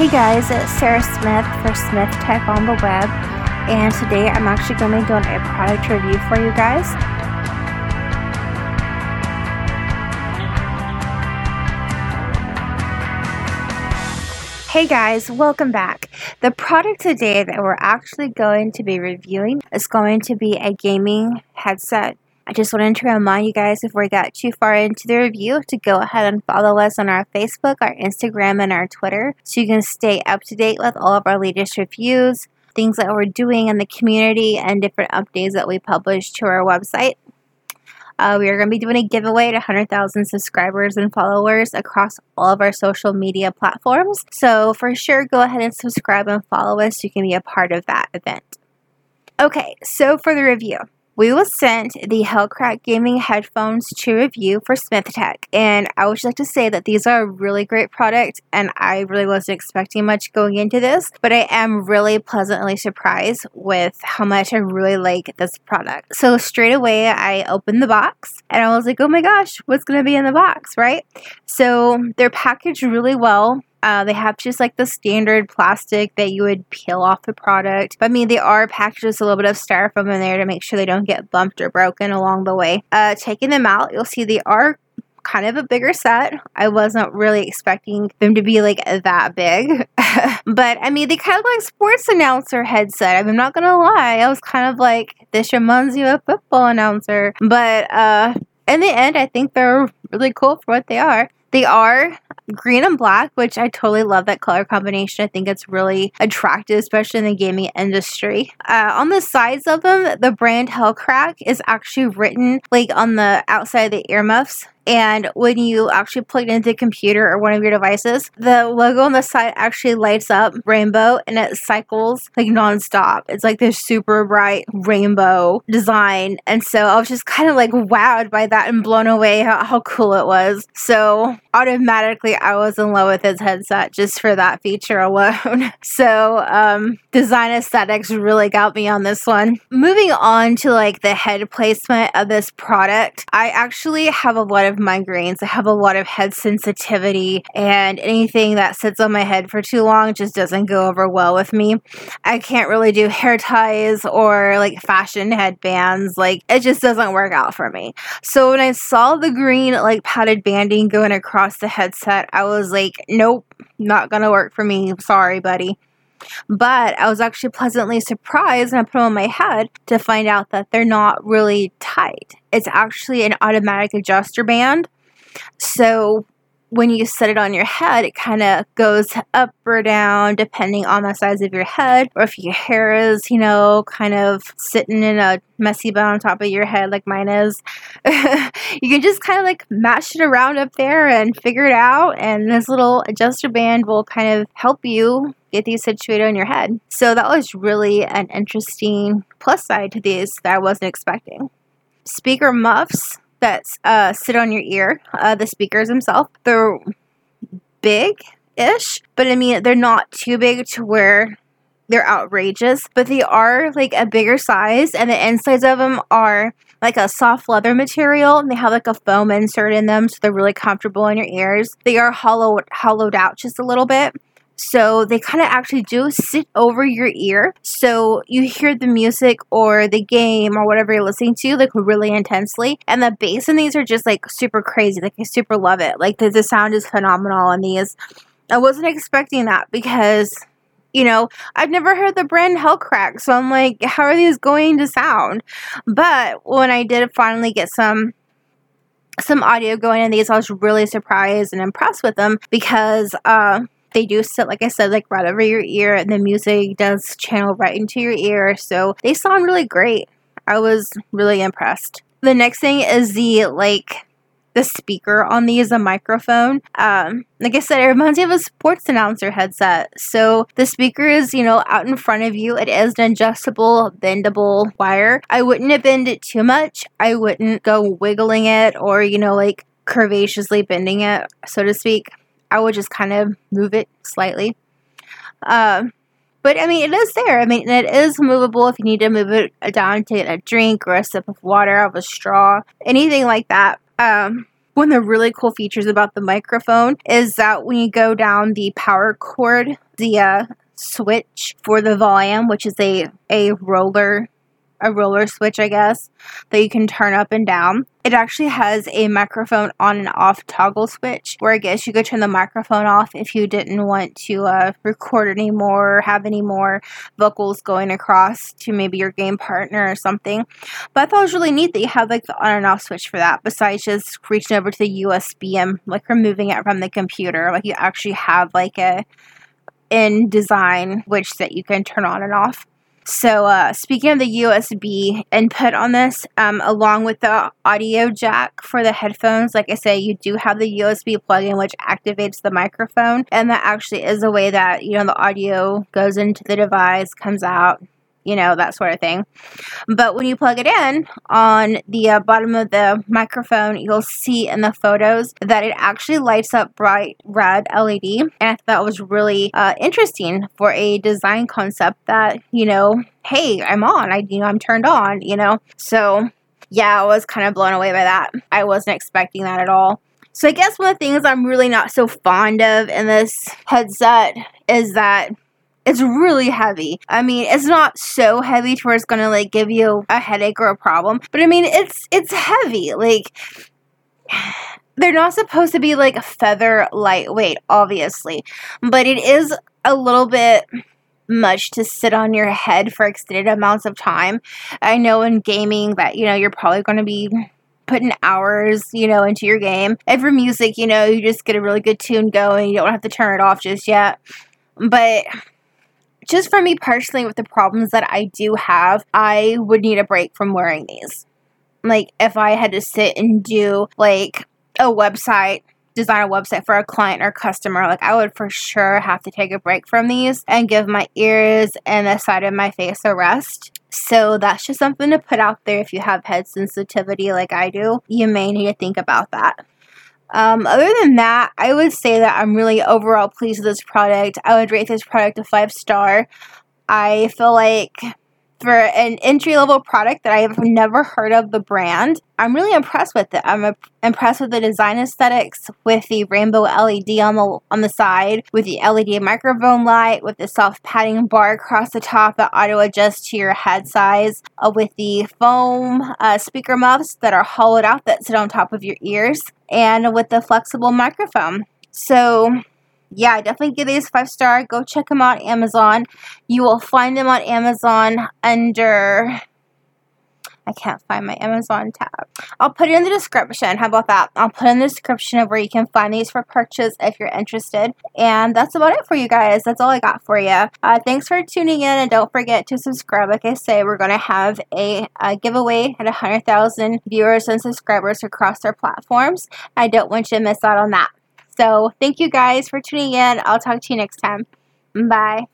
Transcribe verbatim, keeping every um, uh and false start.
Hey guys, it's Sarah Smith for Smith Tech on the web, and today I'm actually going to be doing a product review for you guys. Hey guys, welcome back. The product today that we're actually going to be reviewing is going to be a gaming headset. I just wanted to remind you guys, if we got too far into the review, to go ahead and follow us on our Facebook, our Instagram, and our Twitter so you can stay up to date with all of our latest reviews, things that we're doing in the community, and different updates that we publish to our website. Uh, we are going to be doing a giveaway to one hundred thousand subscribers and followers across all of our social media platforms. So for sure, go ahead and subscribe and follow us so you can be a part of that event. Okay, so for the review. We will send the Hellcrack Gaming Headphones to review for Smith Tech, and I would just like to say that these are a really great product, and I really wasn't expecting much going into this, but I am really pleasantly surprised with how much I really like this product. So straight away, I opened the box, and I was like, oh my gosh, what's going to be in the box, right? So they're packaged really well. Uh, they have just like the standard plastic that you would peel off the product. But I mean, they are packaged with a little bit of styrofoam in there to make sure they don't get bumped or broken along the way. Uh, taking them out, you'll see they are kind of a bigger set. I wasn't really expecting them to be like that big. But I mean, they kind of like sports announcer headset. I mean, I'm not going to lie. I was kind of like, this reminds you of a football announcer. But uh, in the end, I think they're really cool for what they are. They are green and black, which I totally love that color combination. I think it's really attractive, especially in the gaming industry. Uh, on the sides of them, the brand Hellcrack is actually written like on the outside of the earmuffs. And when you actually plug it into the computer or one of your devices, the logo on the side actually lights up rainbow, and it cycles like nonstop. It's like this super bright rainbow design. And so I was just kind of like wowed by that and blown away how, how cool it was. So automatically I was in love with this headset just for that feature alone. so um, design aesthetics really got me on this one. Moving on to like the head placement of this product, I actually have a lot of migraines. I have a lot of head sensitivity, and anything that sits on my head for too long just doesn't go over well with me. I can't really do hair ties or like fashion headbands. Like, it just doesn't work out for me. So when I saw the green like padded banding going across the headset, I was like, nope, not gonna work for me. Sorry, buddy. But I was actually pleasantly surprised when I put them on my head to find out that they're not really tight. It's actually an automatic adjuster band. So when you set it on your head, it kind of goes up or down depending on the size of your head, or if your hair is, you know, kind of sitting in a messy bun on top of your head like mine is. You can just kind of like mash it around up there and figure it out, and this little adjuster band will kind of help you get these situated on your head. So that was really an interesting plus side to these that I wasn't expecting. Speaker muffs that uh, sit on your ear, uh, the speakers themselves, they're big-ish, but I mean, they're not too big to where they're outrageous, but they are like a bigger size, and the insides of them are like a soft leather material, and they have like a foam insert in them, so they're really comfortable in your ears. They are hollowed, hollowed out just a little bit. So they kind of actually do sit over your ear. So you hear the music or the game or whatever you're listening to like really intensely. And the bass in these are just like super crazy. Like, I super love it. Like, the, the sound is phenomenal in these. I wasn't expecting that because, you know, I've never heard the brand Hellcrack. So I'm like, how are these going to sound? But when I did finally get some... some audio going in these, I was really surprised and impressed with them because... uh They do sit, like I said, like right over your ear, and the music does channel right into your ear. So they sound really great. I was really impressed. The next thing is the, like, the speaker on these, a microphone. Um, like I said, it reminds me of a sports announcer headset. So the speaker is, you know, out in front of you. It is an adjustable, bendable wire. I wouldn't have bend it too much. I wouldn't go wiggling it or, you know, like curvaceously bending it, so to speak. I would just kind of move it slightly. Um, but, I mean, it is there. I mean, it is movable if you need to move it down to get a drink or a sip of water out of a straw, anything like that. Um, One of the really cool features about the microphone is that when you go down the power cord, the uh, switch for the volume, which is a, a roller a roller switch, I guess, that you can turn up and down. It actually has a microphone on and off toggle switch, where I guess you could turn the microphone off if you didn't want to uh, record anymore or have any more vocals going across to maybe your game partner or something. But I thought it was really neat that you have like the on and off switch for that, besides just reaching over to the U S B and like removing it from the computer. Like you actually have like a InDesign switch that you can turn on and off. So uh, speaking of the U S B input on this, um, along with the audio jack for the headphones, like I say, you do have the U S B plug-in, which activates the microphone. And that actually is a way that, you know, the audio goes into the device, comes out, you know, that sort of thing. But when you plug it in, on the uh, bottom of the microphone, you'll see in the photos that it actually lights up bright red L E D. And I thought that was really uh, interesting for a design concept that, you know, hey, I'm on, I, you know, I'm turned on, you know. So yeah, I was kind of blown away by that. I wasn't expecting that at all. So I guess one of the things I'm really not so fond of in this headset is that it's really heavy. I mean, it's not so heavy to where it's gonna like give you a headache or a problem, but I mean, it's it's heavy. Like, they're not supposed to be like feather lightweight, obviously, but it is a little bit much to sit on your head for extended amounts of time. I know in gaming that, you know, you're probably gonna be putting hours, you know, into your game. And for music, you know, you just get a really good tune going. You don't have to turn it off just yet. But just for me personally, with the problems that I do have, I would need a break from wearing these. Like, if I had to sit and do, like, a website, design a website for a client or customer, like, I would for sure have to take a break from these and give my ears and the side of my face a rest. So that's just something to put out there. If you have head sensitivity like I do, you may need to think about that. Um, other than that, I would say that I'm really overall pleased with this product. I would rate this product a five star. I feel like for an entry-level product that I have never heard of the brand, I'm really impressed with it. I'm impressed with the design aesthetics, with the rainbow L E D on the on the side, with the L E D microphone light, with the soft padding bar across the top that auto-adjusts to your head size, uh, with the foam uh, speaker muffs that are hollowed out that sit on top of your ears, and with the flexible microphone. So yeah, I definitely give these five star. Go check them out on Amazon. You will find them on Amazon under... I can't find my Amazon tab. I'll put it in the description. How about that? I'll put it in the description of where you can find these for purchase if you're interested. And that's about it for you guys. That's all I got for you. Uh, thanks for tuning in, and don't forget to subscribe. Like I say, we're going to have a, a giveaway at one hundred thousand viewers and subscribers across our platforms. I don't want you to miss out on that. So thank you guys for tuning in. I'll talk to you next time. Bye.